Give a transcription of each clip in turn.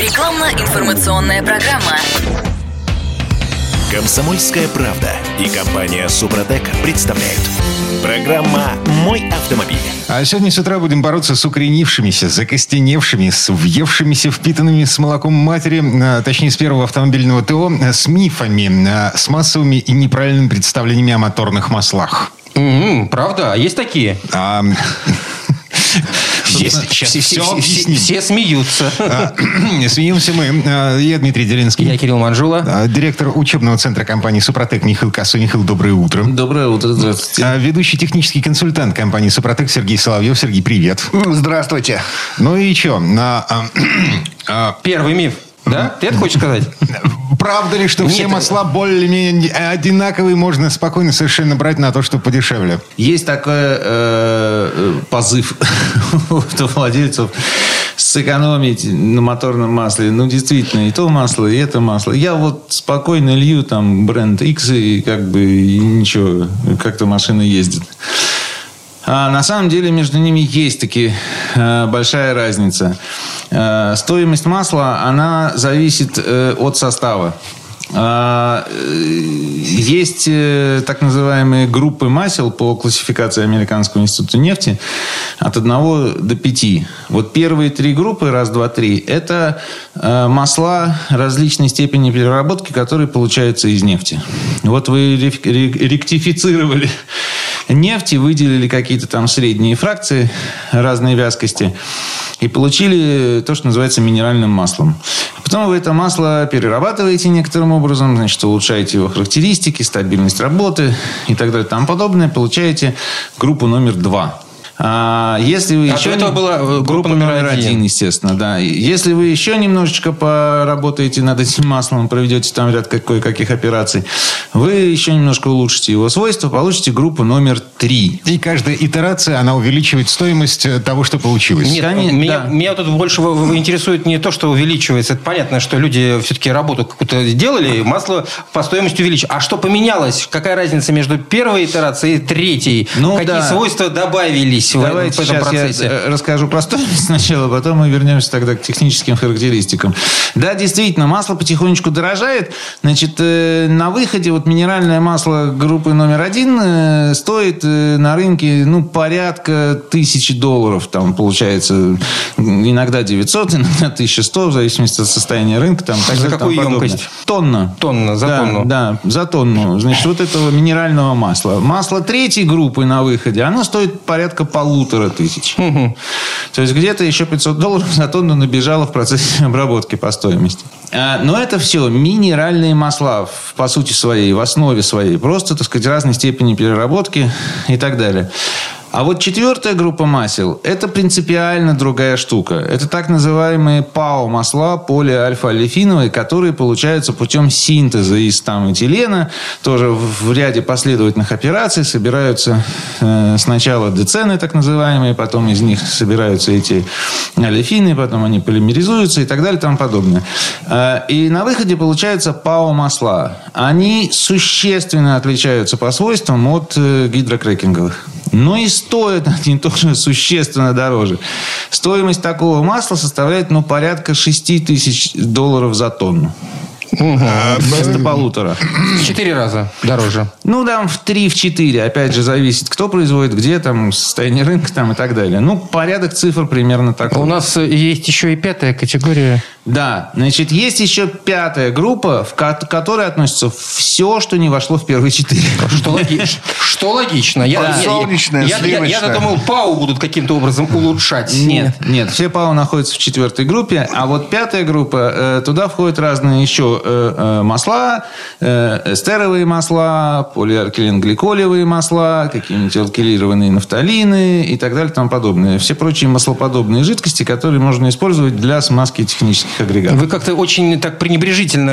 Рекламно-информационная программа. «Комсомольская правда» и компания «Супротек» представляют. Программа «Мой автомобиль». А сегодня с утра будем бороться с укоренившимися, закостеневшими, с въевшимися, впитанными с молоком матери, точнее, с первого автомобильного ТО, с мифами, с массовыми и неправильными представлениями о моторных маслах. Правда? Есть такие? Все смеются. Смеемся мы. Я Дмитрий Делинский. Я Кирилл Манжула. Директор учебного центра компании «Супротек» Михаил Коссой. Михаил, доброе утро. Доброе утро. Здравствуйте. Ведущий технический консультант компании «Супротек» Сергей Соловьев. Сергей, привет. Здравствуйте. Ну и что? Первый миф. Да? Ты это хочешь сказать? Правда ли, что все масла более-менее одинаковые, можно спокойно совершенно брать на то, что подешевле? Есть такой позыв у автовладельцев сэкономить на моторном масле. Ну, действительно, и то масло, и это масло. Я вот спокойно лью там бренд X, и и ничего, как-то машина ездит. А на самом деле между ними есть таки большая разница. Стоимость масла, она зависит от состава. Есть так называемые группы масел по классификации Американского института нефти от 1 до 5. Вот первые три группы, раз, два, три, это масла различной степени переработки, которые получаются из нефти. Вот вы ректифицировали нефть и выделили какие-то там средние фракции разной вязкости и получили то, что называется минеральным маслом. Потом вы это масло перерабатываете некоторым образом, значит, улучшаете его характеристики, стабильность работы и так далее и тому подобное. Получаете группу номер 2. Если вы еще... Это была группа номер 1, естественно, да. Если вы еще немножечко поработаете над этим маслом, проведете там ряд кое-каких операций, вы еще немножко улучшите его свойства, получите группу номер 3. И каждая итерация, она увеличивает стоимость того, что получилось. Нет, меня тут больше интересует не то, что увеличивается. Это понятно, что люди все-таки работу какую-то делали, масло по стоимости увеличилось. А что поменялось? Какая разница между первой итерацией и третьей? Какие свойства добавились? Давайте сейчас я расскажу про стоимость сначала, потом мы вернемся тогда к техническим характеристикам. Да, действительно, масло потихонечку дорожает. Значит, на выходе вот минеральное масло группы номер 1 стоит на рынке порядка $1000. Там получается иногда 900, иногда 1100, в зависимости от состояния рынка. Там, за какую емкость? Тонна. Тонну. Да, за тонну. Значит, вот этого минерального масла. Масло третьей группы на выходе, оно стоит порядка 1500. Угу. То есть где-то еще $500 за тонну набежало в процессе обработки по стоимости. Но это все минеральные масла по сути своей, в основе своей. Просто, так сказать, разной степени переработки и так далее. А вот четвертая группа масел – это принципиально другая штука. Это так называемые ПАО масла, полиальфа-олефиновые, которые получаются путем синтеза из этилена. Тоже в ряде последовательных операций собираются сначала децены, так называемые, потом из них собираются эти олефины, потом они полимеризуются и так далее и тому подобное. И на выходе получаются ПАО масла. Они существенно отличаются по свойствам от гидрокрекинговых. Но и стоят они тоже существенно дороже. Стоимость такого масла составляет порядка $6000 за тонну. До 1,5. В 4 раза дороже. В 3-4. Опять же, зависит, кто производит, где, состояние рынка и так далее. Порядок цифр примерно такой. У нас есть еще и 5-я категория. Да. Значит, есть еще 5-я группа, в которой относится все, что не вошло в первые 4. Что логично. Я думал, ПАО будут каким-то образом улучшать. Нет. Все ПАО находятся в 4-й группе. А вот 5-я группа, туда входят разные еще масла, эстеровые масла, полиаркелингликолевые масла, какие-нибудь алкелированные нафталины и так далее и тому подобное. Все прочие маслоподобные жидкости, которые можно использовать для смазки технических агрегатов. Вы как-то очень так пренебрежительно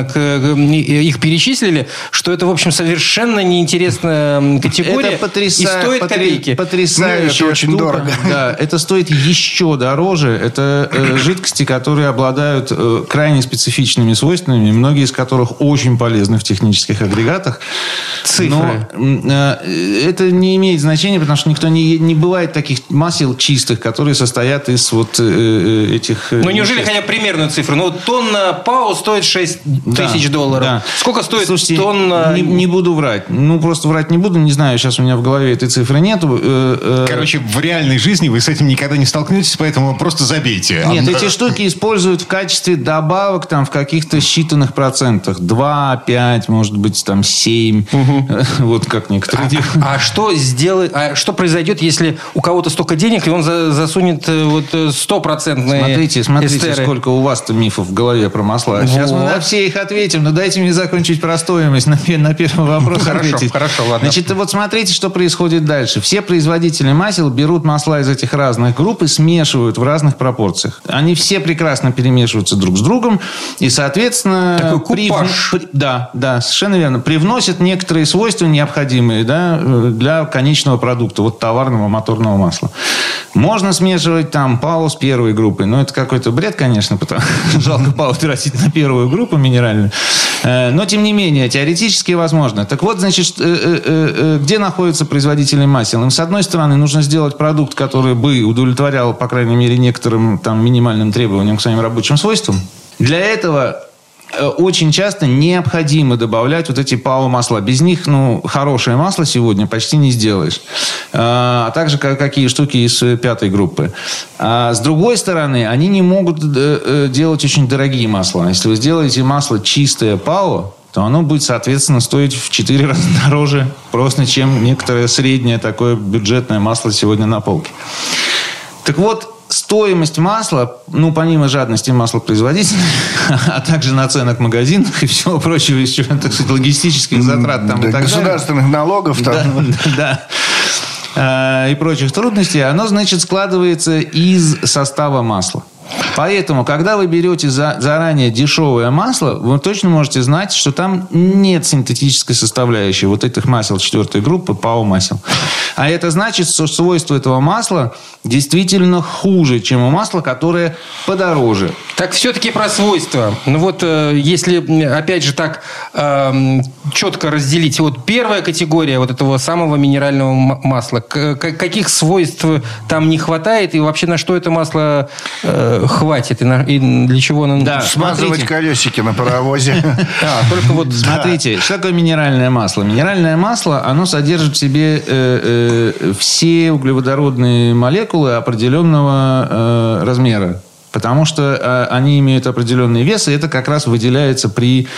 их перечислили, что это, в общем, совершенно неинтересная категория. Это потрясающе, это очень дорого. Да, это стоит еще дороже. Это жидкости, которые обладают крайне специфичными свойствами, многие из которых очень полезны в технических агрегатах. Цифры. Но это не имеет значения, потому что никто не бывает таких масел чистых, которые состоят из вот этих... неужели хотя примерную цифру цифру. Ну, тонна ПАО стоит $6,000. Да. Сколько стоит, слушайте, тонна... Не буду врать. Ну, просто врать не буду. Не знаю, сейчас у меня в голове этой цифры нету. Короче, в реальной жизни вы с этим никогда не столкнетесь, поэтому просто забейте. Нет, эти штуки используют в качестве добавок там в каких-то считанных процентах. 2, 5, может быть, там 7. Вот как некоторые делают. А что произойдет, если у кого-то столько денег, и он засунет вот 100-процентные эстеры? Смотрите, сколько у вас-то мифов в голове про масла. Сейчас мы на все их ответим, но дайте мне закончить про стоимость, на первый вопрос ответить. Хорошо, ладно. Значит, вот смотрите, что происходит дальше. Все производители масел берут масла из этих разных групп и смешивают в разных пропорциях. Они все прекрасно перемешиваются друг с другом, и, соответственно... Такой купаж. Да, совершенно верно. Привносят некоторые свойства необходимые, да, для конечного продукта, вот товарного моторного масла. Можно смешивать там ПАО с первой группой, но это какой-то бред, конечно, потому что жалко ПАО тратить на первую группу минеральную. Но, тем не менее, теоретически возможно. Так вот, значит, где находятся производители масел? Им, с одной стороны, нужно сделать продукт, который бы удовлетворял, по крайней мере, некоторым там минимальным требованиям к своим рабочим свойствам. Для этого... очень часто необходимо добавлять вот эти ПАО-масла. Без них, ну, хорошее масло сегодня почти не сделаешь. А также какие штуки из пятой группы. А с другой стороны, они не могут делать очень дорогие масла. Если вы сделаете масло чистое ПАО, то оно будет, соответственно, стоить в 4 раза дороже просто, чем некоторое среднее такое бюджетное масло сегодня на полке. Так вот, стоимость масла, ну, помимо жадности маслопроизводителя, а также наценок магазинов и всего прочего, еще, так сказать, логистических затрат там, да, и так государственных далее, налогов там. Да, и прочих трудностей, оно, значит, складывается из состава масла. Поэтому, когда вы берете заранее дешевое масло, вы точно можете знать, что там нет синтетической составляющей вот этих масел четвертой группы, ПАО-масел. А это значит, что свойства этого масла действительно хуже, чем у масла, которое подороже. Так все-таки про свойства. Ну вот, если, опять же, так четко разделить. Вот первая категория вот этого самого минерального масла. Каких свойств там не хватает? И вообще, на что это масло... хватит, и для чего нам... Да, смазывать колесики на паровозе. Только вот смотрите, что такое минеральное масло? Минеральное масло, оно содержит в себе все углеводородные молекулы определенного размера. Потому что они имеют определенный вес, и это как раз выделяется при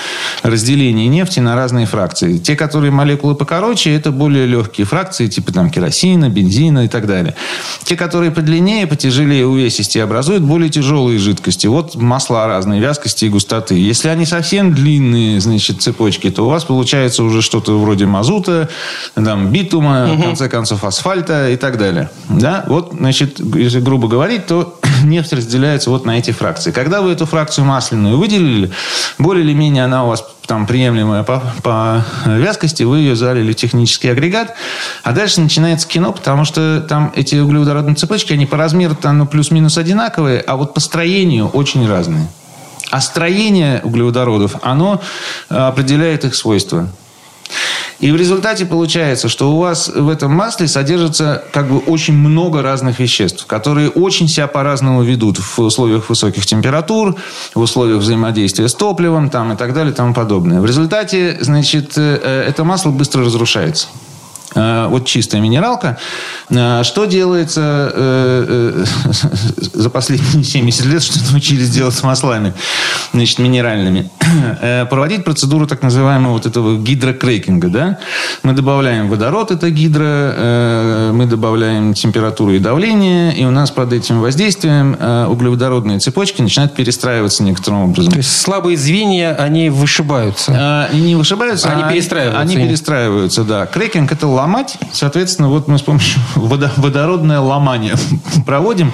разделении нефти на разные фракции. Те, которые молекулы покороче, это более легкие фракции, типа там керосина, бензина и так далее. Те, которые подлиннее, потяжелее, увесистее, образуют более тяжелые жидкости. Вот масла разной вязкости и густоты. Если они совсем длинные, значит, цепочки, то у вас получается уже что-то вроде мазута, там, битума, в конце концов, асфальта и так далее. Да? Вот, значит, если грубо говорить, то нефть разделяется вот на эти фракции. Когда вы эту фракцию масляную выделили, более или менее она у вас там приемлемая по вязкости, вы ее залили в технический агрегат, а дальше начинается кино, потому что там эти углеводородные цепочки, они по размеру там, ну, плюс-минус одинаковые, а вот по строению очень разные. А строение углеводородов, оно определяет их свойства. И в результате получается, что у вас в этом масле содержится как бы очень много разных веществ, которые очень себя по-разному ведут в условиях высоких температур, в условиях взаимодействия с топливом там, и так далее и тому подобное. В результате, значит, это масло быстро разрушается. Вот чистая минералка. Что делается за последние 70 лет, что научились делать с маслами, значит, минеральными? Проводить процедуру так называемого вот этого гидрокрекинга. Да? Мы добавляем водород, это гидро, мы добавляем температуру и давление, и у нас под этим воздействием углеводородные цепочки начинают перестраиваться некоторым образом. То есть слабые звенья, они вышибаются? Не вышибаются, они перестраиваются. Они перестраиваются, да. Крекинг – это ломать, соответственно, вот мы с помощью водородное ломание проводим,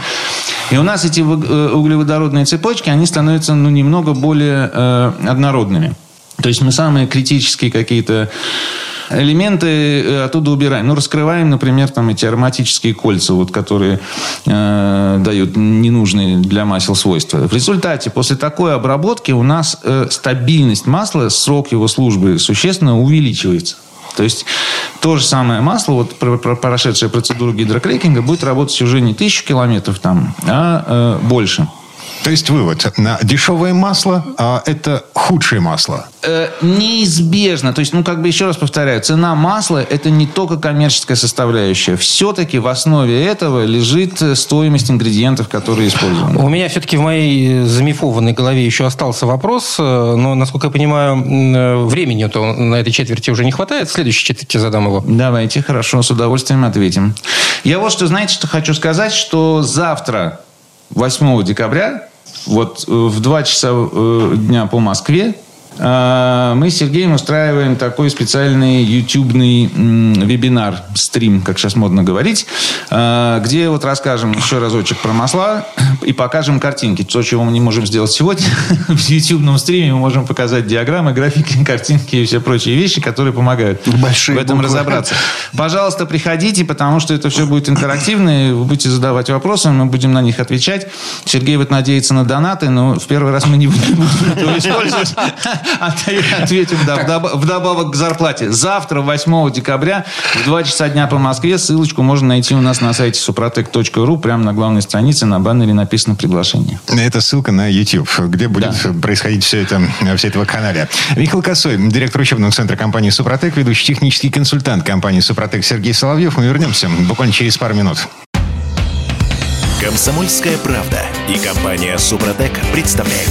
и у нас эти углеводородные цепочки, они становятся, ну, немного более однородными. То есть мы самые критические какие-то элементы оттуда убираем. Ну, раскрываем, например, там эти ароматические кольца, вот, которые дают ненужные для масел свойства. В результате, после такой обработки у нас стабильность масла, срок его службы существенно увеличивается. То есть то же самое масло, вот прошедшая процедуру гидрокрекинга, будет работать уже не 1000 километров там, а больше. То есть вывод. Дешевое масло – это худшее масло. Неизбежно. То есть, еще раз повторяю, цена масла – это не только коммерческая составляющая. Все-таки в основе этого лежит стоимость ингредиентов, которые используются. У меня все-таки в моей замифованной голове еще остался вопрос. Но, насколько я понимаю, времени-то на этой четверти уже не хватает. В следующей четверти задам его. Давайте, хорошо, с удовольствием ответим. Я вот что, хочу сказать, что завтра, 8 декабря, в 2 часа дня по Москве, мы с Сергеем устраиваем такой специальный ютубный вебинар, стрим, как сейчас модно говорить, где расскажем еще разочек про масла и покажем картинки. То, чего мы не можем сделать сегодня, в ютубном стриме мы можем показать диаграммы, графики, картинки и все прочие вещи, которые помогают в этом разобраться. Пожалуйста, приходите, потому что это все будет интерактивно, и вы будете задавать вопросы, мы будем на них отвечать. Сергей надеется на донаты, но в первый раз мы не будем этого использовать. Ответим, да, вдобавок к зарплате. Завтра, 8 декабря, в 2 часа дня по Москве. Ссылочку можно найти у нас на сайте suprotec.ru. Прямо на главной странице, на баннере написано приглашение. Это ссылка на YouTube, где будет происходить все это вакханалия. Михаил Коссой, директор учебного центра компании «Супротек», ведущий технический консультант компании «Супротек» Сергей Соловьев. Мы вернемся буквально через пару минут. «Комсомольская правда» и компания «Супротек» представляют.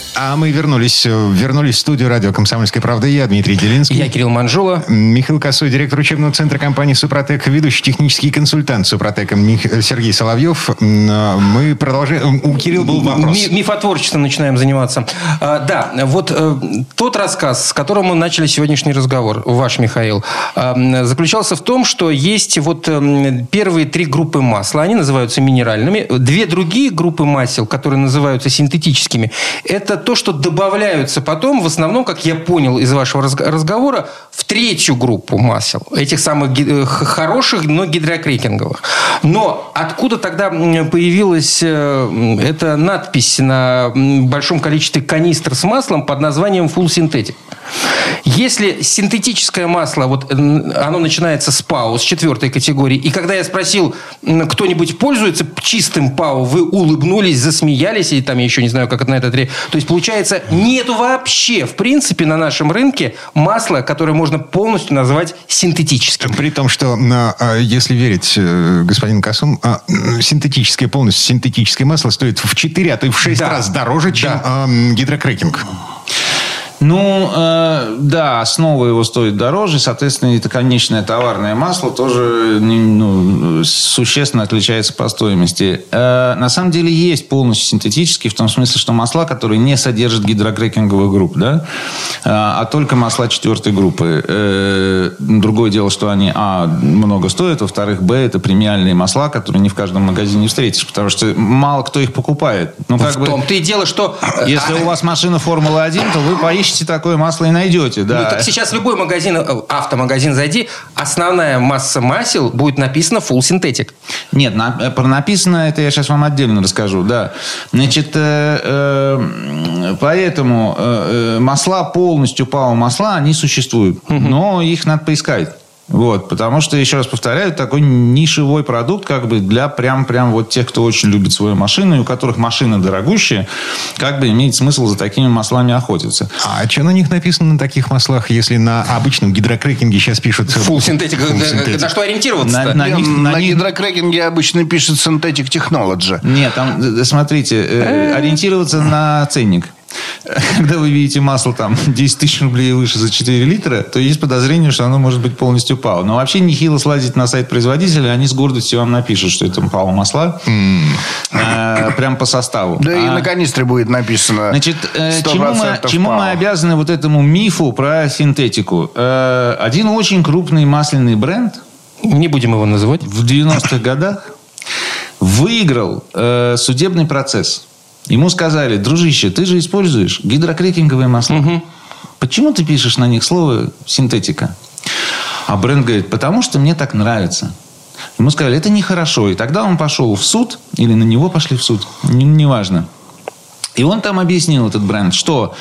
А мы вернулись в студию радио «Комсомольская правда». Я Дмитрий Делинский. Я Кирилл Манжула. Михаил Коссой, директор учебного центра компании «Супротек», ведущий технический консультант «Супротека» Сергей Соловьев. Мы продолжаем. У Кирилла был вопрос. Мифотворчеством начинаем заниматься. Тот рассказ, с которым мы начали сегодняшний разговор, ваш, Михаил, заключался в том, что есть первые 3 группы масла. Они называются минеральными. 2 другие группы масел, которые называются синтетическими, это то, что добавляются потом, в основном, как я понял из вашего разговора, в 3-ю группу масел. Этих самых хороших, но гидрокрекинговых. Но откуда тогда появилась эта надпись на большом количестве канистр с маслом под названием Full Synthetic? Если синтетическое масло, оно начинается с ПАО, с 4-й категории, и когда я спросил, кто-нибудь пользуется чистым ПАО, вы улыбнулись, засмеялись, и я еще не знаю, как это на это отреагировать. То есть, получается, нету вообще, в принципе, на нашем рынке масла, которое можно полностью назвать синтетическим. При том, что, если верить господину Коссому, полностью синтетическое масло стоит в 4, а то и в 6 раз дороже, чем гидрокрекинг. Основа его стоит дороже, соответственно, это конечное товарное масло тоже существенно отличается по стоимости. На самом деле есть полностью синтетические, в том смысле, что масла, которые не содержат гидрокрекинговых групп, а только масла 4-й группы. Другое дело, что они, много стоят, во-вторых, б, это премиальные масла, которые не в каждом магазине встретишь, потому что мало кто их покупает. В том-то и дело, что... Если у вас машина Формула-1, то вы поищете такое масло и найдете, да. Так сейчас любой магазин, автомагазин зайди, основная масса масел будет написано Full Synthetic. Нет, написано, это я сейчас вам отдельно расскажу, да. Поэтому масла полностью ПАО масла, они существуют, но их надо поискать. Потому что, еще раз повторяю, такой нишевой продукт для прям тех, кто очень любит свою машину, и у которых машина дорогущая, имеет смысл за такими маслами охотиться. А что на них написано, на таких маслах, если на обычном гидрокрекинге сейчас пишут... Full Synthetic. На что ориентироваться-то? На гидрокрекинге обычно пишет Synthetic Technology. Нет, там, смотрите, ориентироваться на ценник. Когда вы видите масло 10 000 рублей и выше за 4 литра, то есть подозрение, что оно может быть полностью ПАО. Но вообще нехило слазить на сайт производителя, они с гордостью вам напишут, что это ПАО масла. Прям по составу. И на канистре будет написано 100% чему ПАО. Мы обязаны этому мифу про синтетику? Один очень крупный масляный бренд, не будем его называть, в 90-х годах выиграл судебный процесс. Ему сказали: дружище, ты же используешь гидрокрекинговые масла. Почему ты пишешь на них слово синтетика? А бренд говорит: потому что мне так нравится. Ему сказали: это нехорошо. И тогда он пошел в суд, или на него пошли в суд, неважно. И он там объяснил, этот бренд, что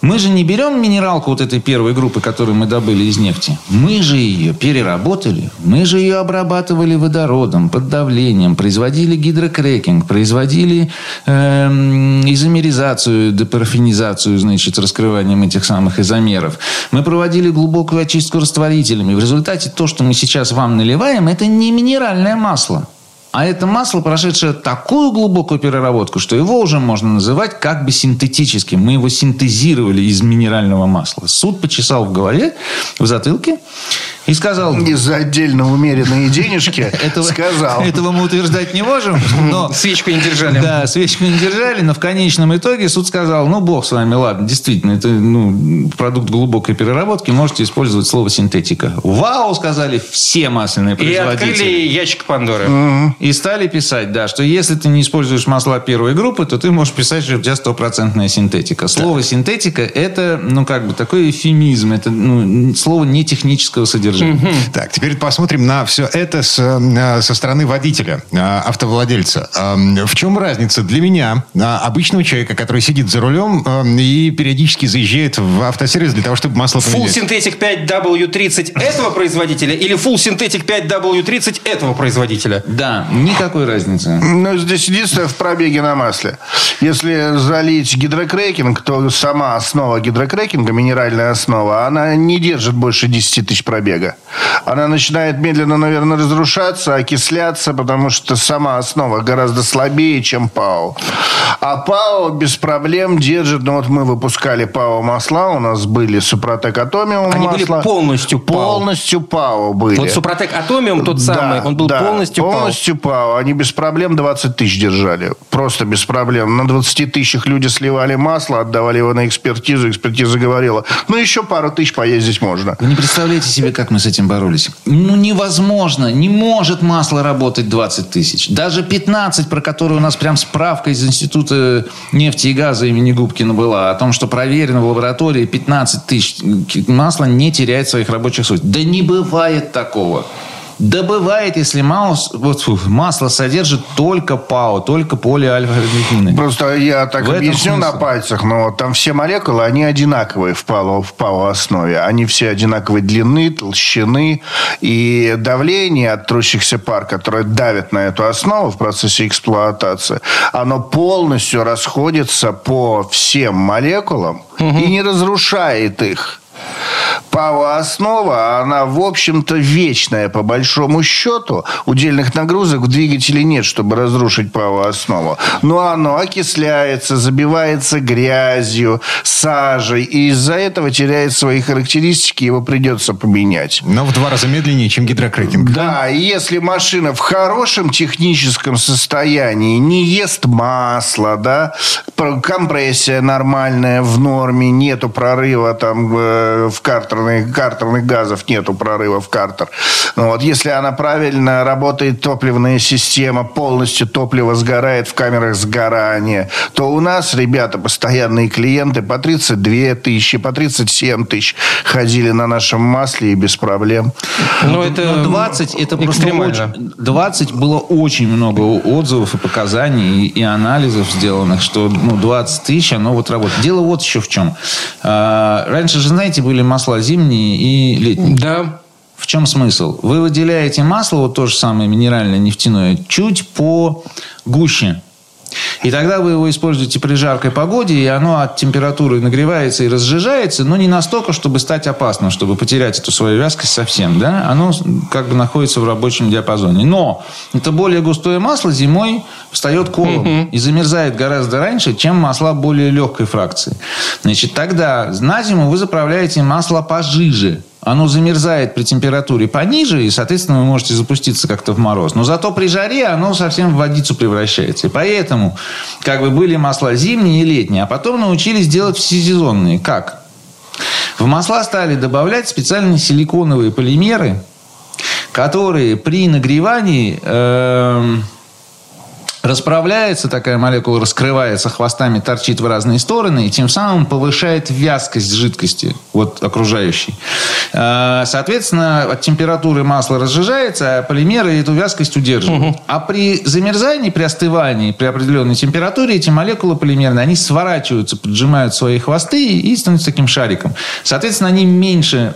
мы же не берем минералку вот этой первой группы, которую мы добыли из нефти. Мы же ее переработали. Мы же ее обрабатывали водородом, под давлением. Производили гидрокрекинг. Производили изомеризацию, депарафинизацию, значит, раскрыванием этих самых изомеров. Мы проводили глубокую очистку растворителями. В результате то, что мы сейчас вам наливаем, это не минеральное масло. А это масло, прошедшее такую глубокую переработку, что его уже можно называть как бы синтетическим. Мы его синтезировали из минерального масла. Суд почесал в голове, в затылке и сказал... Из-за отдельно умеренные денежки сказал. Этого мы утверждать не можем. Свечку не держали. Да, свечку не держали, но в конечном итоге суд сказал, ну, бог с вами, ладно, действительно, это продукт глубокой переработки, можете использовать слово синтетика. Вау, сказали все масляные производители. И открыли ящик Пандоры. И стали писать, да, что если ты не используешь масла первой группы, то ты можешь писать, что у тебя стопроцентная синтетика. Слово синтетика – это, такой эвфемизм. Это, слово нетехнического содержания. Mm-hmm. Так, теперь посмотрим на все это со стороны водителя, автовладельца. В чем разница для меня, обычного человека, который сидит за рулем и периодически заезжает в автосервис для того, чтобы масло поменять? Full Synthetic 5W30 этого производителя или Full Synthetic 5W30 этого производителя? Да. Никакой разницы. Но здесь единственное в пробеге на масле. Если залить гидрокрекинг, то сама основа гидрокрекинга, минеральная основа, она не держит больше 10 тысяч пробега. Она начинает медленно, наверное, разрушаться, окисляться, потому что сама основа гораздо слабее, чем ПАО. А ПАО без проблем держит... мы выпускали ПАО масла, у нас были Супротек Атомиум масла. Они были полностью ПАО. Полностью ПАО были. Вот Супротек Атомиум тот самый, он был полностью ПАО. Они без проблем 20 тысяч держали. Просто без проблем. На 20 тысячах люди сливали масло, отдавали его на экспертизу. Экспертиза говорила, еще пару тысяч поездить можно. Вы не представляете себе, как мы с этим боролись. Невозможно. Не может масло работать 20 тысяч. Даже 15, про которые у нас прям справка из Института нефти и газа имени Губкина была. О том, что проверено в лаборатории 15 тысяч масла не теряет своих рабочих свойств. Да не бывает такого. Да бывает, если масло содержит только ПАО, только полиальфа-олефиновые. Просто я так объясню на пальцах, но там все молекулы, они одинаковые в ПАО основе. Они все одинаковой длины, толщины и давление от трущихся пар, которые давят на эту основу в процессе эксплуатации, оно полностью расходится по всем молекулам и не разрушает их. ПАО-основа, она, в общем-то, вечная, по большому счету. Удельных нагрузок в двигателе нет, чтобы разрушить ПАО-основу. Но оно окисляется, забивается грязью, сажей. И из-за этого теряет свои характеристики, его придется поменять. Но в 2 раза медленнее, чем гидрокрекинг. Да, и если машина в хорошем техническом состоянии, не ест масло, компрессия нормальная, в норме, нету прорыва в картерных газов, нету прорыва в картер. Если она правильно работает, топливная система, полностью топливо сгорает в камерах сгорания, то у нас, ребята, постоянные клиенты по 32 тысячи, по 37 тысяч ходили на нашем масле и без проблем. Но это 20, это просто очень, 20 было очень много отзывов и показаний и анализов сделанных, что 20 тысяч, оно работает. Дело еще в чем. Раньше же, были масла зимние и летние. Да. В чем смысл? Вы выделяете масло, то же самое минеральное, нефтяное, чуть погуще. И тогда вы его используете при жаркой погоде, и оно от температуры нагревается и разжижается, но не настолько, чтобы стать опасным, чтобы потерять эту свою вязкость совсем. Да? Оно находится в рабочем диапазоне. Но это более густое масло зимой встает колом и замерзает гораздо раньше, чем масла более легкой фракции. Значит, тогда на зиму вы заправляете масло пожиже. Оно замерзает при температуре пониже, и, соответственно, вы можете запуститься как-то в мороз. Но зато при жаре оно совсем в водицу превращается. И поэтому были масла зимние и летние, а потом научились делать всесезонные. Как? В масла стали добавлять специальные силиконовые полимеры, которые при нагревании расправляется такая молекула, раскрывается, хвостами торчит в разные стороны и тем самым повышает вязкость жидкости, вот, окружающей. Соответственно, от температуры масло разжижается, а полимеры эту вязкость удерживают. Угу. А при замерзании, при остывании, при определенной температуре эти молекулы полимерные, они сворачиваются, поджимают свои хвосты и становятся таким шариком. Соответственно, они меньше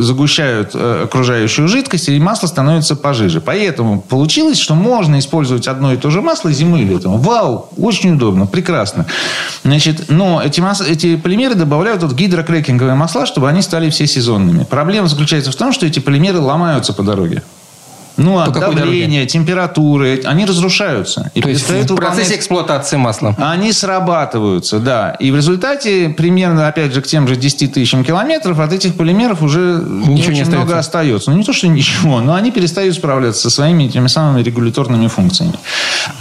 загущают окружающую жидкость, и масло становится пожиже. Поэтому получилось, что можно использовать одно и то же масло зимой и летом. Вау! Очень удобно, прекрасно. Значит, но эти полимеры добавляют вот гидрокрекинговые масла, чтобы они стали все сезонными. Проблема заключается в том, что эти полимеры ломаются по дороге. Ну, от давления, температуры, они разрушаются. И то есть в процессе эксплуатации масла. Они срабатываются, да. И в результате примерно, опять же, к тем же 10 тысячам километров от этих полимеров уже очень много остается. Ну, не то, что ничего, но они перестают справляться со своими теми самыми регуляторными функциями.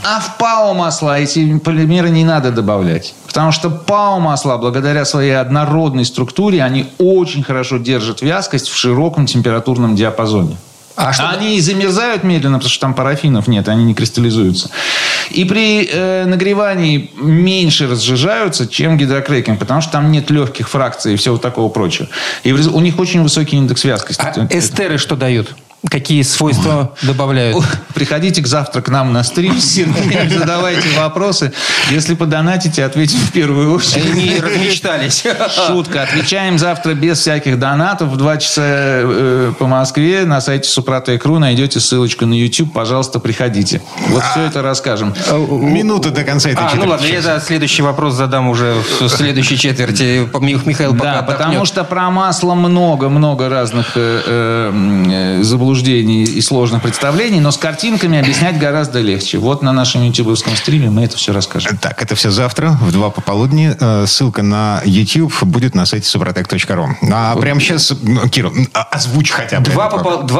А в ПАО масла эти полимеры не надо добавлять. Потому что ПАО масла, благодаря своей однородной структуре, они очень хорошо держат вязкость в широком температурном диапазоне. Они замерзают медленно, потому что там парафинов нет, они не кристаллизуются. И при нагревании меньше разжижаются, чем гидрокрекинг, потому что там нет легких фракций и всего такого прочего. И у них очень высокий индекс вязкости. А эстеры что дают? Какие свойства добавляют? Приходите завтра к нам на стрим, задавайте вопросы. Если подонатите, ответим в первую очередь. Они размечтались. Шутка. Отвечаем завтра без всяких донатов. В 2 часа по Москве на сайте suprotec.ru найдете ссылочку на YouTube. Пожалуйста, приходите. Вот все это расскажем. Минуты до конца этой четверти. Ну ладно, я следующий вопрос задам уже в следующей четверти. Михаил пока отдохнет. Да, потому что про масло много-много разных заблуждений и сложных представлений, но с картинками объяснять гораздо легче. Вот на нашем ютубовском стриме мы это все расскажем. Так, это все завтра в 2 пополудни. Ссылка на YouTube будет на сайте suprotec.ru. А прямо сейчас, Кира, озвучь хотя бы. 2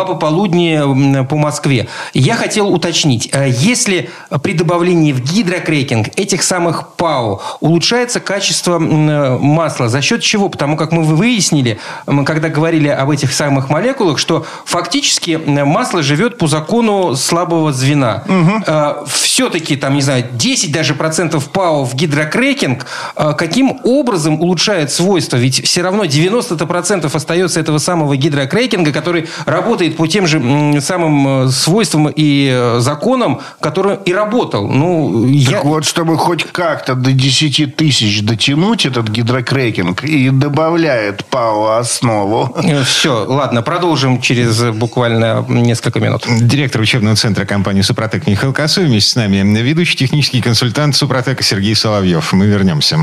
пополудни по Москве. Я хотел уточнить. Если при добавлении в гидрокрекинг этих самых ПАО улучшается качество масла, за счет чего? Потому как мы выяснили, когда говорили об этих самых молекулах, что фактически масло живет по закону слабого звена. Угу. Все-таки, там, не знаю, 10 даже процентов ПАО в гидрокрекинг. Каким образом улучшает свойства? Ведь все равно 90% остается этого самого гидрокрекинга, который работает по тем же самым свойствам и законам, который и работал. Вот, чтобы хоть как-то до 10 тысяч дотянуть этот гидрокрекинг и добавляет ПАО основу. Все, ладно, продолжим через буквально несколько минут. Директор учебного центра компании «Супротек» Михаил Коссой вместе с нами. Ведущий технический консультант «Супротека» Сергей Соловьев. Мы вернемся.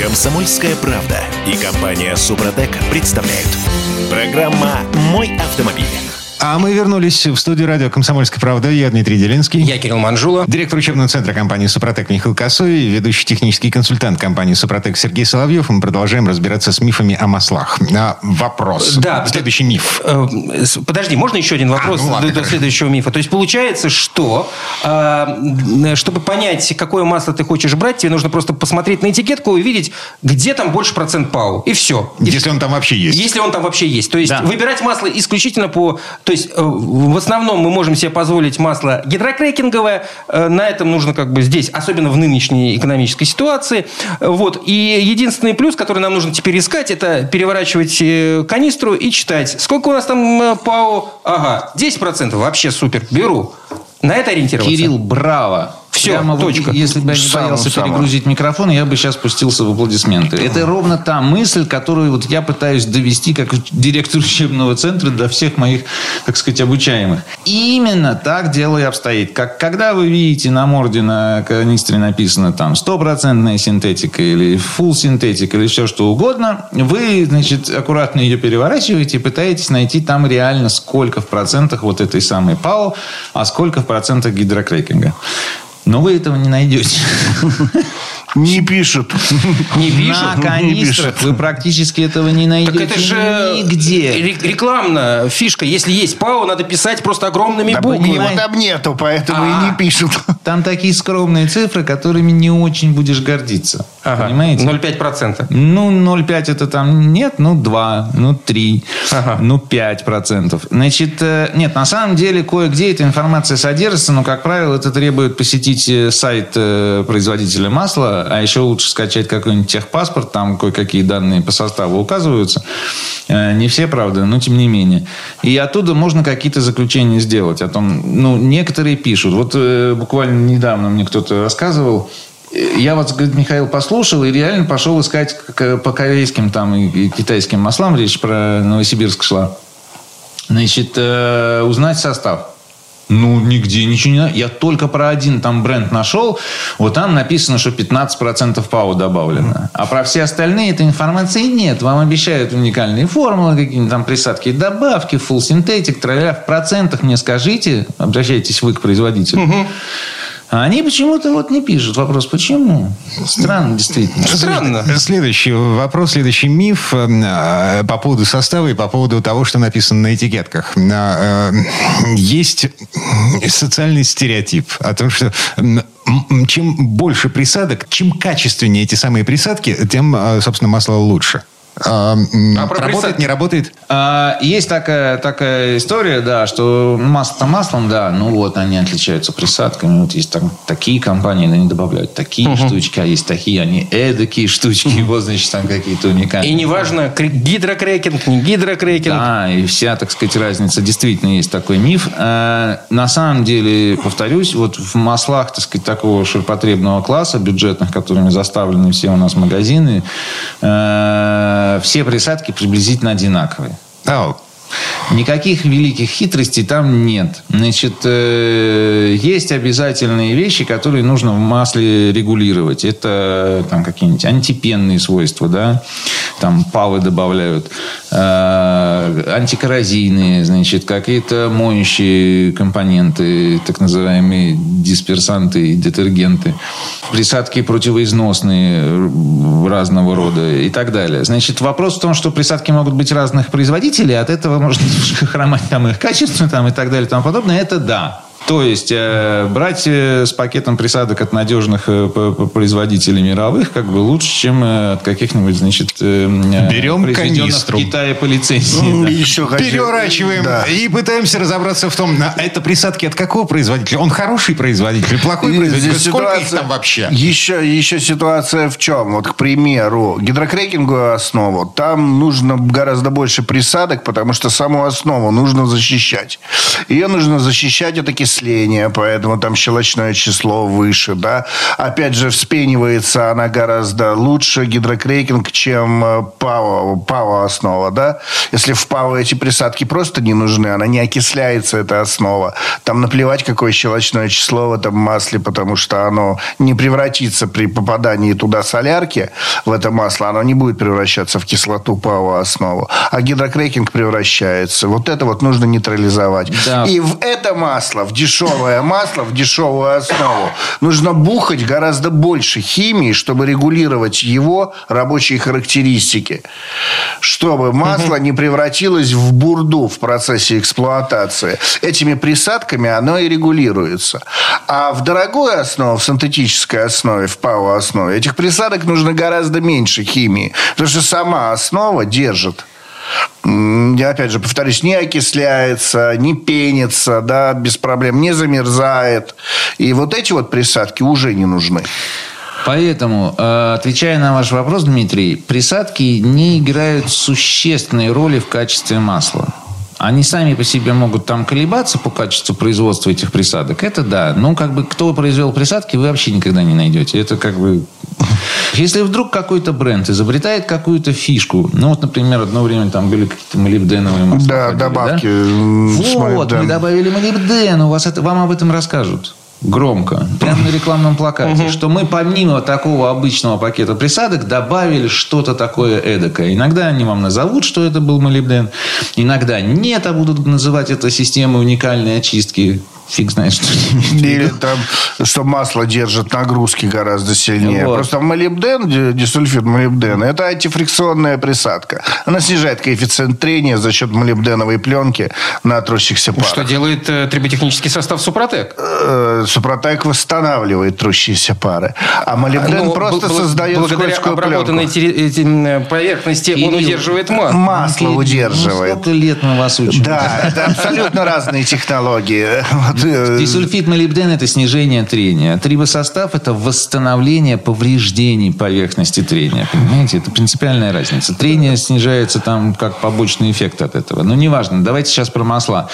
«Комсомольская правда» и компания «Супротек» представляют. Программа «Мой автомобиль». А мы вернулись в студию радио «Комсомольская правда». Я Дмитрий Делинский. Я Кирилл Манжула. Директор учебного центра компании «Супротек» Михаил Коссой. Ведущий технический консультант компании «Супротек» Сергей Соловьев. Мы продолжаем разбираться с мифами о маслах. Вопрос. Да. Следующий миф. Подожди, можно еще один вопрос до следующего мифа? То есть, получается, что чтобы понять, какое масло ты хочешь брать, тебе нужно просто посмотреть на этикетку и увидеть, где там больше процент ПАО. И все. Если он там вообще есть. Если он там вообще есть. То есть, выбирать масло исключительно по... То есть, в основном мы можем себе позволить масло гидрокрекинговое. На этом нужно как бы здесь, особенно в нынешней экономической ситуации. Вот. И единственный плюс, который нам нужно теперь искать, это переворачивать канистру и читать. Сколько у нас там ПАО? Ага, 10%. Вообще супер. Беру. На это ориентироваться. Кирилл, браво. Все, прямо точка. Если бы я не боялся перегрузить микрофон, я бы сейчас спустился в аплодисменты. Это ровно та мысль, которую вот я пытаюсь довести как директор учебного центра до всех моих, так сказать, обучаемых. И именно так дело и обстоит. Как когда вы видите на морде на канистре написано там 100% синтетика или full синтетика или все что угодно, вы, значит, аккуратно ее переворачиваете и пытаетесь найти там реально сколько в процентах вот этой самой ПАО, а сколько в процентах гидрокрекинга. Но вы этого не найдете. Не пишут. Не пишут. На канистрах вы практически этого не найдете. Так это же нигде. Рекламная фишка. Если есть ПАО, надо писать просто огромными буквами. Его там нету, поэтому и не пишут. Там такие скромные цифры, которыми не очень будешь гордиться. Ага. Понимаете? 0,5%. Ну, 0,5 это там нет, ну, 2, ну, 3, ага. ну, 5%. Значит, нет, на самом деле кое-где эта информация содержится, но, как правило, это требует посетить сайт производителя масла, а еще лучше скачать какой-нибудь техпаспорт, там кое-какие данные по составу указываются. Не все, правда, но тем не менее. И оттуда можно какие-то заключения сделать. О том, ну, некоторые пишут. Вот буквально недавно мне кто-то рассказывал. Я вот, говорит, Михаил, послушал и реально пошел искать по корейским там и китайским маслам. Речь про Новосибирск шла. Значит, узнать состав. Ну, нигде ничего не надо. Я только про один там бренд нашел. Вот там написано, что 15% ПАО добавлено. А про все остальные этой информации нет. Вам обещают уникальные формулы, какие-нибудь там присадки и добавки, full synthetic, тролля. В процентах мне скажите, обращайтесь вы к производителю. Угу. А они почему-то вот не пишут. Вопрос, почему? Странно, действительно. Странно. Следующий вопрос, следующий миф по поводу состава и по поводу того, что написано на этикетках. Есть социальный стереотип о том, что чем больше присадок, чем качественнее эти самые присадки, тем, собственно, масло лучше. Работает, не работает? Есть такая история, да, что масло-то маслом, да, ну вот они отличаются присадками. Вот есть там такие компании, они добавляют такие штучки, а есть такие, они эдакие штучки. Вот, значит, там какие-то уникальные. И неважно, гидрокрекинг, не гидрокрекинг. Да, и вся, так сказать, разница. Действительно, есть такой миф. На самом деле, повторюсь, вот в маслах, так сказать, такого ширпотребного класса, бюджетных, которыми заставлены все у нас магазины, все присадки приблизительно одинаковые. Никаких великих хитростей там нет. Значит, есть обязательные вещи, которые нужно в масле регулировать. Это там какие-нибудь антипенные свойства, да? Там павы добавляют, антикоррозийные, значит, какие-то моющие компоненты, так называемые дисперсанты и детергенты, присадки противоизносные разного рода и так далее. Значит, вопрос в том, что присадки могут быть разных производителей, от этого можно немножко хромать там их качество там, и так далее и тому подобное. Это да. То есть, брать с пакетом присадок от надежных производителей мировых как бы лучше, чем от каких-нибудь, значит, произведенных в Китае по лицензии. Ну, да. Еще переворачиваем и пытаемся разобраться в том, это присадки от какого производителя? Он хороший производитель, плохой производитель? Сколько их там вообще? Еще ситуация в чем? Вот, к примеру, гидрокрекинговую основу. Там нужно гораздо больше присадок, потому что саму основу нужно защищать. Ее нужно защищать от окисления. Поэтому там щелочное число выше, да. Опять же, вспенивается она гораздо лучше, гидрокрекинг, чем ПАО-основа, да. Если в ПАО эти присадки просто не нужны, она не окисляется, эта основа. Там наплевать, какое щелочное число в этом масле, потому что оно не превратится при попадании туда солярки, в это масло, оно не будет превращаться в кислоту ПАО-основу. А гидрокрекинг превращается. Вот это вот нужно нейтрализовать. Да. И в это масло, в дешевое масло, в дешевую основу нужно бухать гораздо больше химии, чтобы регулировать его рабочие характеристики. Чтобы масло не превратилось в бурду в процессе эксплуатации. Этими присадками оно и регулируется. А в дорогой основе, в синтетической основе, в ПАО-основе, этих присадок нужно гораздо меньше химии. Потому что сама основа держит. Я опять же повторюсь, не окисляется, не пенится, да, без проблем, не замерзает. И вот эти вот присадки уже не нужны. Поэтому, отвечая на ваш вопрос, Дмитрий, присадки не играют существенной роли в качестве масла. Они сами по себе могут там колебаться по качеству производства этих присадок. Это да. Но как бы кто произвел присадки, вы вообще никогда не найдете. Это как бы... Если вдруг какой-то бренд изобретает какую-то фишку, ну вот, например, одно время там были какие-то молибденовые масла. Да, ходили, добавки. Да? Вот, мы добавили молибден, вам об этом расскажут. Громко. Прямо на рекламном плакате. Что мы помимо такого обычного пакета присадок добавили что-то такое эдакое. Иногда они вам назовут, что это был молибден. Иногда нет, а будут называть это системой уникальной очистки. фиг знает, что или там, что масло держит нагрузки гораздо сильнее. Вот. Просто молибден, дисульфид молибдена, это антифрикционная присадка. Она снижает коэффициент трения за счет молибденовой пленки на трущихся парах. Что делает триботехнический состав Супротек? Супротек восстанавливает трущиеся пары. А молибден просто создает скользкую обработанной пленку. Поверхности Кирилл, он удерживает масло. Масло удерживает. Сколько лет мы вас учим. Да, это абсолютно разные технологии. Дисульфид молибден – это снижение трения. Трибосостав – это восстановление повреждений поверхности трения. Понимаете? Это принципиальная разница. Трение снижается там как побочный эффект от этого. Но неважно. Давайте сейчас про масла.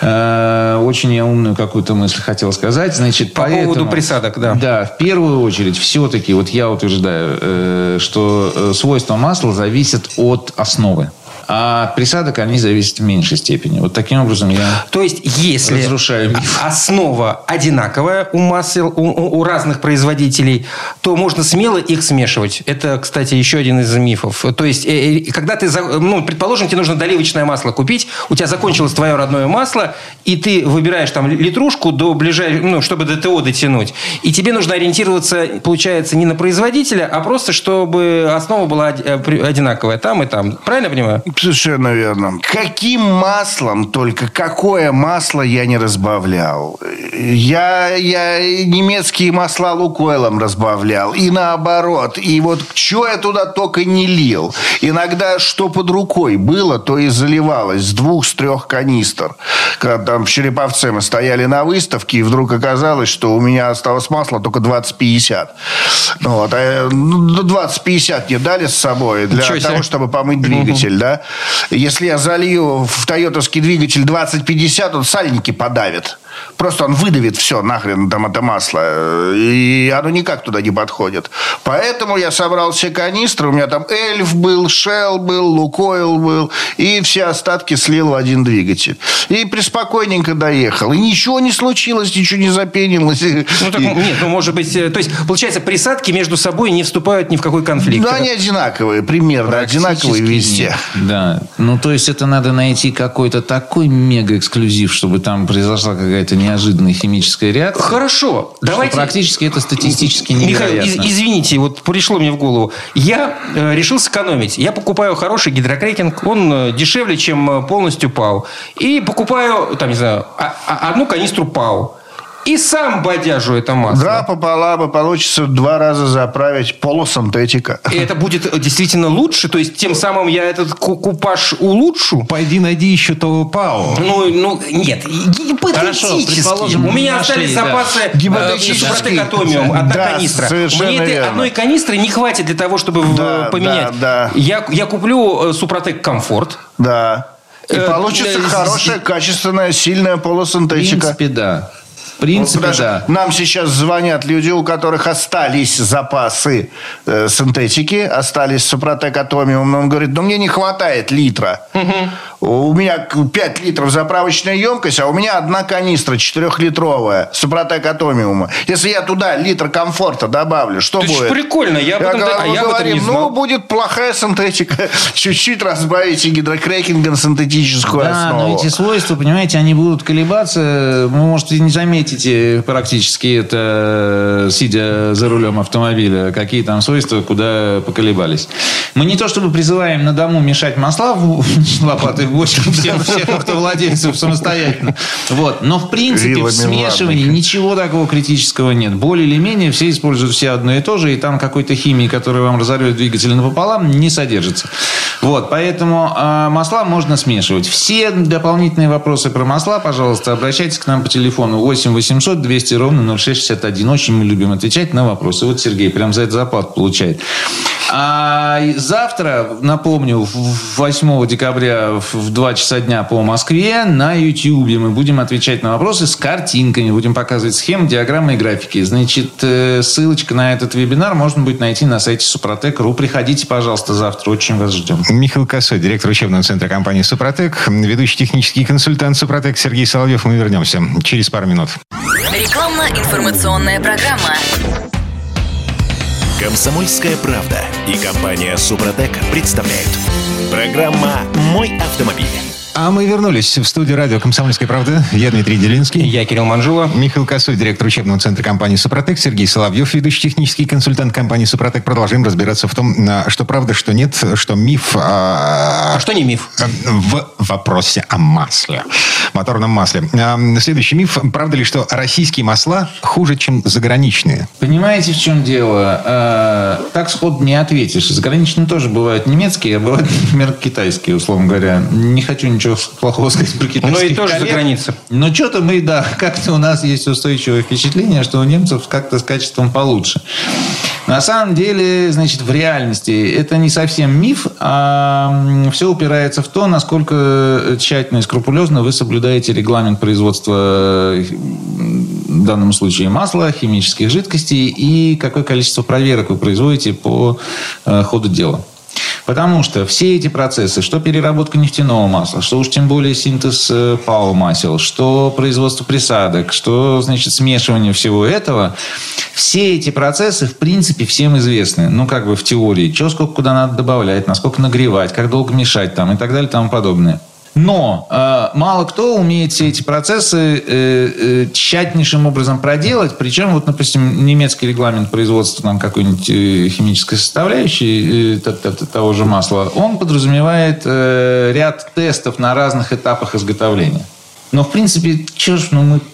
Очень я умную какую-то мысль хотел сказать. Значит, по поводу присадок, да. Да, в первую очередь, все-таки, вот я утверждаю, что свойства масла зависят от основы. А от присадок они зависят в меньшей степени. Вот таким образом я то есть, если разрушаю миф. Основа одинаковая у масел, у разных производителей, то можно смело их смешивать. Это, кстати, еще один из мифов. То есть, когда ты, предположим, тебе нужно доливочное масло купить, у тебя закончилось твое родное масло, и ты выбираешь там литрушку до ближайшего, чтобы до ТО дотянуть. И тебе нужно ориентироваться, получается, не на производителя, а просто, чтобы основа была одинаковая там и там. Правильно я понимаю? Совершенно верно. Каким маслом только, какое масло я не разбавлял. Я немецкие масла лукойлом разбавлял. И наоборот. И вот что я туда только не лил. Иногда что под рукой было, то и заливалось с 2-3 канистр. Когда там в Череповце мы стояли на выставке, и вдруг оказалось, что у меня осталось масло только 20-50. 20-50 мне дали с собой для того, чтобы помыть двигатель, да. Если я залью в тойотовский двигатель 20-50, он сальники подавит. Просто он выдавит все нахрен там это масло. И оно никак туда не подходит. Поэтому я собрал все канистры. У меня там Эльф был, Шелл был, Лукойл был. И все остатки слил в один двигатель. И приспокойненько доехал. И ничего не случилось, ничего не запенилось. Может быть... То есть, получается, присадки между собой не вступают ни в какой конфликт. Да, они одинаковые. Примерно одинаковые везде. Нет. Да. То есть, это надо найти какой-то такой мега-эксклюзив, чтобы там произошла какая-то неожиданная химическая реакция. Хорошо. Давайте... Практически это статистически невероятно. Михаил, извините, пришло мне в голову. Я решил сэкономить. Я покупаю хороший гидрокрекинг. Он дешевле, чем полностью ПАО. И покупаю, одну канистру ПАО. И сам бодяжу это масло. Да, пополам, и получится 2 раза заправить полусинтетика. И это будет действительно лучше? То есть, тем самым я этот купаж улучшу? Пойди найди еще того ПАО. Нет. Гипотетически. У меня остались запасы Супротек Атомиум. Одна канистра. Мне этой одной канистры не хватит для того, чтобы поменять. Да. Я куплю Супротек Комфорт. Да. И получится хорошая, качественная, сильная полусинтетика. В принципе, да. В принципе, да. Нам сейчас звонят люди, у которых остались запасы синтетики, остались Супротек Атомиум. Он говорит, мне не хватает литра. Угу. У меня 5 литров заправочная емкость, а у меня одна канистра 4-литровая Супротек Атомиума. Если я туда литр комфорта добавлю, что будет? Это прикольно. Я об этом не знал. Будет плохая синтетика. Чуть-чуть разбавите гидрокрекингом синтетическую основу. Да, но эти свойства, понимаете, они будут колебаться. Вы можете не заметить практически это, сидя за рулем автомобиля, какие там свойства, куда поколебались. Мы не то чтобы призываем на дому мешать масла лопатой в бочку всех автовладельцев самостоятельно. Но в принципе в смешивании ничего такого критического нет. Более или менее все используют все одно и то же, и там какой-то химии, которая вам разорвет двигатель напополам, не содержится. Поэтому масла можно смешивать. Все дополнительные вопросы про масла, пожалуйста, обращайтесь к нам по телефону 8-800-200-06-61. Очень мы любим отвечать на вопросы. Сергей прям за это зарплату получает. А завтра, напомню, 8 декабря в 2 часа дня по Москве на Ютьюбе мы будем отвечать на вопросы с картинками. Будем показывать схемы, диаграммы и графики. Ссылочка на этот вебинар можно будет найти на сайте suprotec.ru. Приходите, пожалуйста, завтра. Очень вас ждем. Михаил Коссой, директор учебного центра компании «Супротек», ведущий технический консультант «Супротек» Сергей Соловьев. Мы вернемся через пару минут. Рекламно-информационная программа. «Комсомольская правда» и компания «Супротек» представляют. Программа «Мой автомобиль». А мы вернулись в студию радио «Комсомольская правда». Я Дмитрий Делинский. Я Кирилл Манжула. Михаил Коссой, директор учебного центра компании «Супротек». Сергей Соловьев, ведущий технический консультант компании «Супротек». Продолжим разбираться в том, что правда, что нет, что миф. А что не миф? В вопросе о масле. Моторном масле. Следующий миф. Правда ли, что российские масла хуже, чем заграничные? Понимаете, в чем дело? Так сходу не ответишь. Заграничные тоже бывают немецкие, а бывают, например, китайские, условно говоря. Не хочу ничего плохого сказать про китайских коллег. Но и тоже за границей. Но что-то мы, да, как-то у нас есть устойчивое впечатление, что у немцев как-то с качеством получше. На самом деле, значит, в реальности это не совсем миф, а все упирается в то, насколько тщательно и скрупулезно вы соблюдаете регламент производства, в данном случае, масла, химических жидкостей и какое количество проверок вы производите по ходу дела. Потому что все эти процессы, что переработка нефтяного масла, что уж тем более синтез ПАО масел, что производство присадок, что, значит, смешивание всего этого, все эти процессы, в принципе, всем известны. Ну, как бы в теории, что сколько куда надо добавлять, насколько нагревать, как долго мешать там, и так далее и тому подобное. Но мало кто умеет все эти процессы тщательнейшим образом проделать. Причем, вот, например, немецкий регламент производства там, какой-нибудь химической составляющей того же масла, он подразумевает ряд тестов на разных этапах изготовления. Но, в принципе,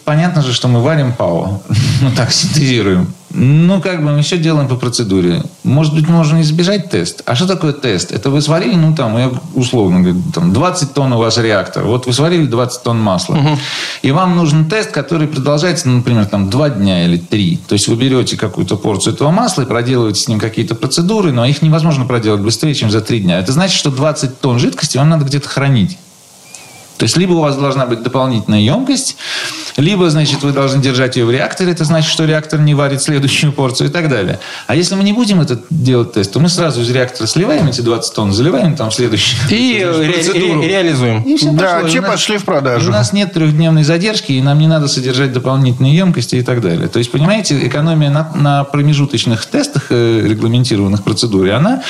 понятно же, что мы варим ПАО. Ну, так, синтезируем. Ну, как бы мы все делаем по процедуре. Может быть, можно избежать тест. А что такое тест? Это вы сварили, ну, там, я условно говорю, там, 20 тонн у вас реактор. Вот вы сварили 20 тонн масла. Угу. И вам нужен тест, который продолжается, ну, например, там, 2 дня или 3. То есть вы берете какую-то порцию этого масла и проделываете с ним какие-то процедуры, но их невозможно проделать быстрее, чем за 3 дня. Это значит, что 20 тонн жидкости вам надо где-то хранить. То есть, либо у вас должна быть дополнительная емкость, либо, значит, вы должны держать ее в реакторе. Это значит, что реактор не варит следующую порцию и так далее. А если мы не будем это делать тест, то мы сразу из реактора сливаем эти 20 тонн, заливаем там в следующую процедуру. И реализуем. И все пошло. Да, пошли в продажу. У нас нет трехдневной задержки, и нам не надо содержать дополнительные емкости и так далее. То есть, понимаете, экономия на промежуточных тестах, регламентированных процедур, она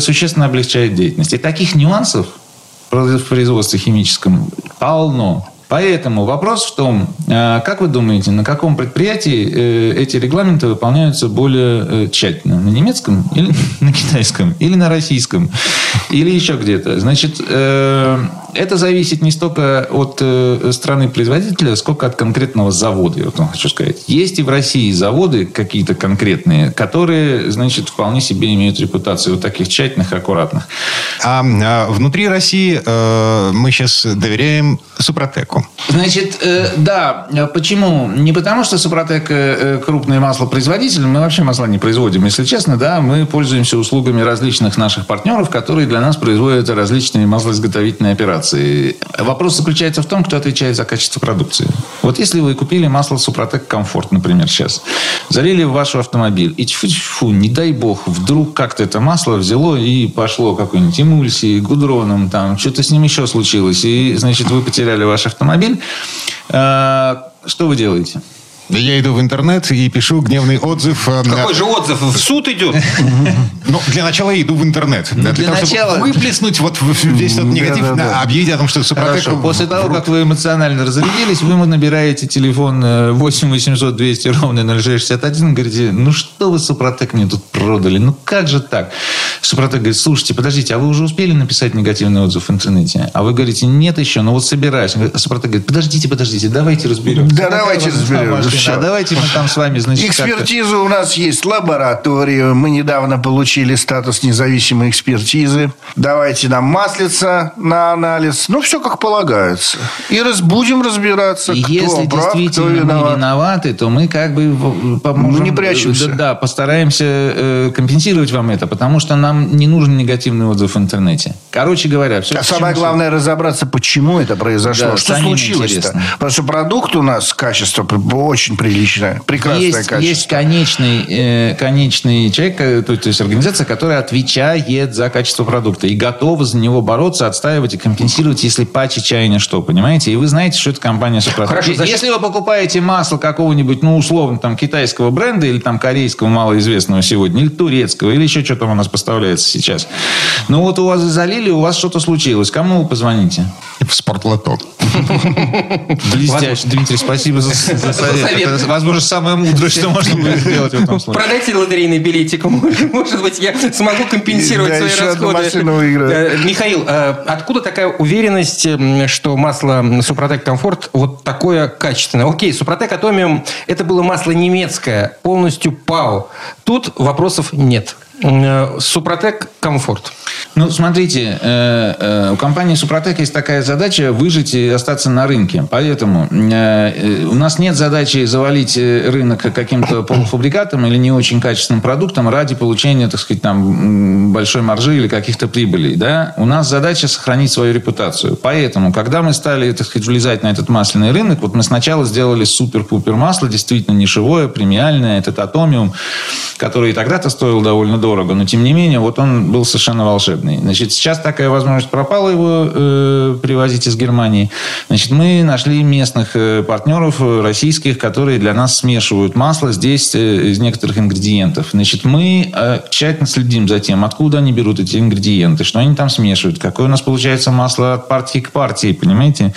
существенно облегчает деятельность. И таких нюансов в производстве химическом полно. Поэтому вопрос в том, как вы думаете, на каком предприятии эти регламенты выполняются более тщательно? На немецком или на китайском? Или на российском? Или еще где-то? Значит, это зависит не столько от страны-производителя, сколько от конкретного завода, я вот вам хочу сказать. Есть и в России заводы какие-то конкретные, которые, значит, вполне себе имеют репутацию вот таких тщательных и аккуратных. А внутри России мы сейчас доверяем Супротеку. Значит, да. Почему? Не потому, что Супротек крупный маслопроизводитель. Мы вообще масла не производим, если честно. Да, мы пользуемся услугами различных наших партнеров, которые для нас производят различные маслоизготовительные операции. Вопрос заключается в том, кто отвечает за качество продукции. Вот если вы купили масло Супротек Комфорт, например, сейчас, залили в ваш автомобиль, и тьфу-тьфу, не дай бог, вдруг как-то это масло взяло и пошло какой-нибудь эмульсией, гудроном, там, что-то с ним еще случилось, и, значит, вы потеряли ваш автомобиль, что вы делаете? Я иду в интернет и пишу гневный отзыв. Какой же отзыв? В суд идет? Ну, для начала я иду в интернет. Для того, чтобы выплеснуть вот весь этот негатив, объявить о том, что Супротек... Хорошо. После того, как вы эмоционально разрядились, вы набираете телефон 8 800 200 0661, говорите, ну что вы, Супротек, мне тут продали? Ну как же так? Супротек говорит, слушайте, подождите, а вы уже успели написать негативный отзыв в интернете? А вы говорите, нет еще, ну вот собираюсь. Супротек говорит, подождите, давайте разберемся. Да, давайте разберемся. А давайте мы там с вами, значит, экспертиза как-то... У нас есть лаборатория. Мы недавно получили статус независимой экспертизы. Давайте нам маслица на анализ. Ну, все как полагается. И будем разбираться, кто если прав, кто виноват. Мы виноваты, то мы как бы поможем, не прячемся. Да, постараемся компенсировать вам это, потому что нам не нужен негативный отзыв в интернете. Короче говоря, все. А самое главное разобраться, почему это произошло, да, что случилось-то. Потому что продукт у нас, качество очень приличное, прекрасное качество. Есть конечный человек, то есть организация, которая отвечает за качество продукта и готова за него бороться, отстаивать и компенсировать, если паче чайня что, понимаете? И вы знаете, что это компания Супротек. Хорошо, если вы покупаете масло какого-нибудь, ну, условно, там, китайского бренда или там корейского малоизвестного сегодня, или турецкого, или еще что там у нас поставляется, представляется сейчас. Ну вот у вас залили, у вас что-то случилось. Кому вы позвоните? В спортлото. Блестяще, Дмитрий, спасибо за совет. Это, возможно, самое мудрое, что можно будет сделать в этом случае. Продайте лотерейный билетик. Может быть, я смогу компенсировать свои расходы. Михаил, откуда такая уверенность, что масло Супротек Комфорт вот такое качественное? Окей, Супротек Атомиум — это было масло немецкое, полностью ПАО. Тут вопросов нет. Супротек Комфорт. Ну, смотрите, у компании Супротек есть такая задача — выжить и остаться на рынке. Поэтому у нас нет задачи завалить рынок каким-то полуфабрикатом или не очень качественным продуктом ради получения, так сказать, там, большой маржи или каких-то прибылей. Да? У нас задача сохранить свою репутацию. Поэтому, когда мы стали, так сказать, влезать на этот масляный рынок, вот мы сначала сделали супер-пупер масло, действительно нишевое, премиальное, этот Атомиум, который и тогда-то стоил довольно дорого, но тем не менее, вот он был совершенно волшебный. Значит, сейчас такая возможность пропала его привозить из Германии. Значит, мы нашли местных партнеров российских, которые для нас смешивают масло здесь из некоторых ингредиентов. Значит, мы тщательно следим за тем, откуда они берут эти ингредиенты, что они там смешивают, какое у нас получается масло от партии к партии, понимаете?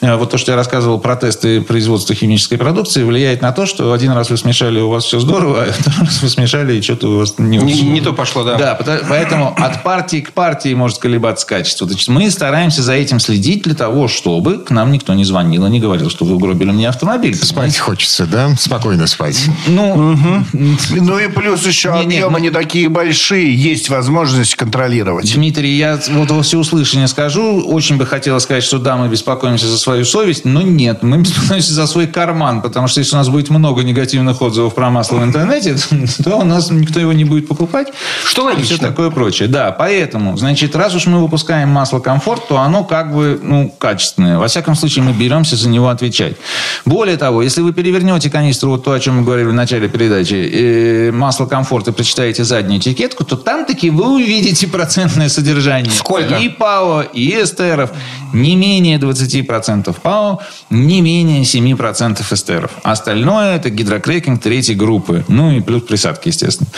Вот то, что я рассказывал про тесты производства химической продукции, влияет на то, что один раз вы смешали, у вас все здорово, а второй раз вы смешали, и что-то у вас не то пошло, да. Да, поэтому от партии к партии может колебаться качество. Значит, мы стараемся за этим следить для того, чтобы к нам никто не звонил и не говорил, что вы угробили мне автомобиль. Спать хочется, да? Спокойно спать. Ну, ну и плюс еще объемы не такие большие, есть возможность контролировать. Дмитрий, я вот во всеуслышание скажу, очень бы хотела сказать, что да, мы беспокоимся за свою совесть, но нет, мы беспокоимся за свой карман, потому что если у нас будет много негативных отзывов про масло в интернете, то у нас никто его не будет покупать. Что логично. Все такое прочее. Да, поэтому, значит, раз уж мы выпускаем масло Комфорт, то оно как бы, ну, качественное. Во всяком случае, мы беремся за него отвечать. Более того, если вы перевернете канистру, вот то, о чем мы говорили в начале передачи, масло Комфорт, и прочитаете заднюю этикетку, то там таки вы увидите процентное содержание. Сколько? И ПАО, и эстеров. Не менее 20% ПАО, не менее 7% эстеров. Остальное — это гидрокрекинг третьей группы. Ну и плюс присадки, естественно.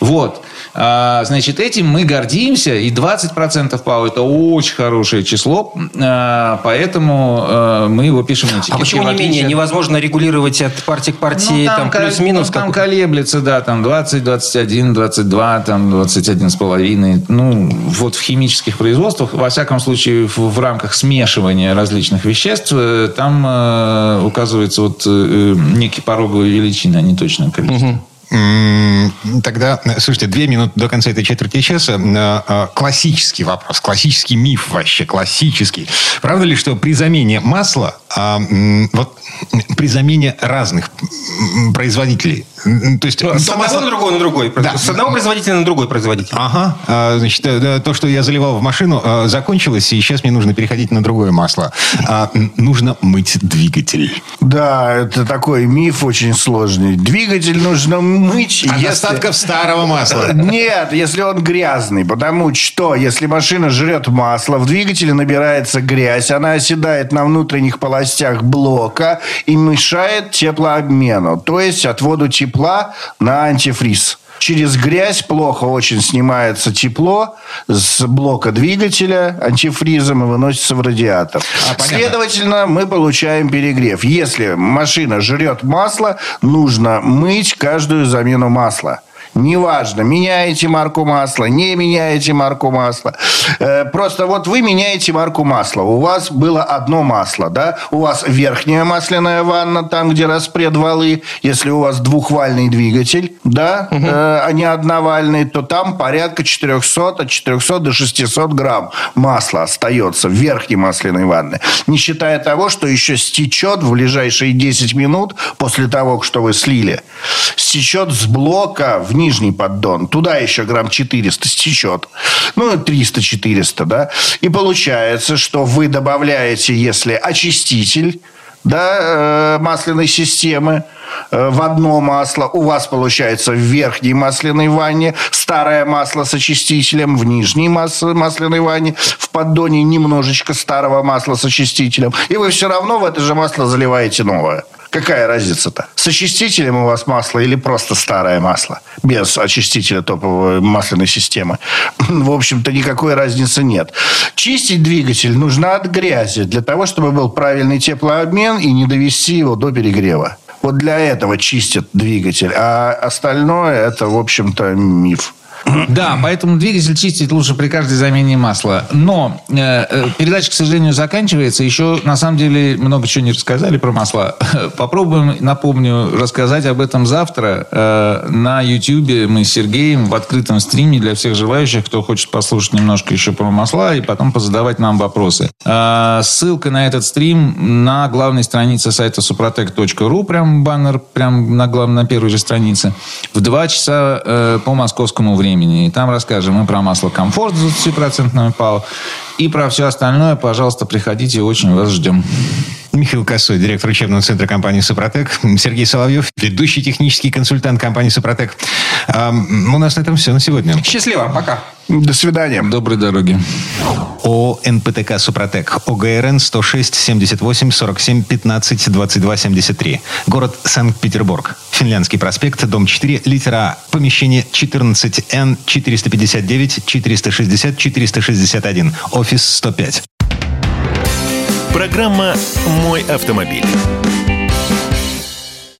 Вот. Значит, этим мы гордимся. И 20% ПАО — это очень хорошее число. Поэтому мы его пишем на этикетке. А почему не менее? Невозможно регулировать от партии к партии, ну, там плюс-минус? Ну, там колеблется, да, там 20, 21, 22, там 21,5. Ну, вот в химических производствах, во всяком случае, в рамках смешивания различных веществ, там указывается вот некий пороговые величины, а не точное количество. Угу. Тогда, слушайте, 2 минуты до конца этой четверти часа. Классический вопрос, классический миф вообще, классический. Правда ли, что при замене масла, вот при замене разных производителей, то есть с одного на другой, да. С одного производителя на другой производитель. Ага. Значит, то, что я заливал в машину, закончилось, и сейчас мне нужно переходить на другое масло. Нужно мыть двигатель. Да, это такой миф очень сложный. Двигатель нужно мыть. От остатков старого масла. Нет, если он грязный. Потому что, если машина жрет масло, в двигателе набирается грязь, она оседает на внутренних полостях блока и мешает теплообмену. То есть, отводу тепла на антифриз. Через грязь плохо очень снимается тепло с блока двигателя антифризом и выносится в радиатор. Следовательно, мы получаем перегрев. Если машина жрет масло, нужно мыть каждую замену масла. Неважно, меняете марку масла, не меняете марку масла. Просто вот вы меняете марку масла. У вас было одно масло, да? У вас верхняя масляная ванна, там, где распред валы. Если у вас двухвальный двигатель, да, угу, а не одновальный, то там порядка 400, от 400 до 600 грамм масла остается в верхней масляной ванне. Не считая того, что еще стечет в ближайшие 10 минут после того, что вы слили. Стечет с блока в нижний поддон. Туда еще грамм 400 стечет. Ну, 300-400, да. И получается, что вы добавляете, если очиститель, да, масляной системы в одно масло, у вас получается в верхней масляной ванне старое масло с очистителем, в нижней масляной ванне в поддоне немножечко старого масла с очистителем. И вы все равно в это же масло заливаете новое. Какая разница-то? С очистителем у вас масло или просто старое масло? Без очистителя топовой масляной системы. В общем-то, никакой разницы нет. Чистить двигатель нужно от грязи для того, чтобы был правильный теплообмен и не довести его до перегрева. Вот для этого чистят двигатель. А остальное – это, в общем-то, миф. Да, поэтому двигатель чистить лучше при каждой замене масла. Но передача, к сожалению, заканчивается. Еще, на самом деле, много чего не рассказали про масла. Попробуем, напомню, рассказать об этом завтра. На Ютьюбе мы с Сергеем в открытом стриме для всех желающих, кто хочет послушать немножко еще про масла и потом позадавать нам вопросы. Ссылка на этот стрим на главной странице сайта suprotec.ru. Прям баннер, прям на первой же странице. В 2 часа по московскому времени. И там расскажем и про масло «Комфорт» с 20% ПАО, и про все остальное. Пожалуйста, приходите, очень вас ждем. Михаил Коссой, директор учебного центра компании «Супротек». Сергей Соловьев, ведущий технический консультант компании «Супротек». У нас на этом все на сегодня. Счастливо, пока. До свидания. Доброй дороги. ООО «НПТК Супротек». ОГРН 106-78-47-15-22-73. Город Санкт-Петербург. Финляндский проспект, дом 4, литера А. Помещение 14Н-459-460-461. Офис 105. Программа «Мой автомобиль».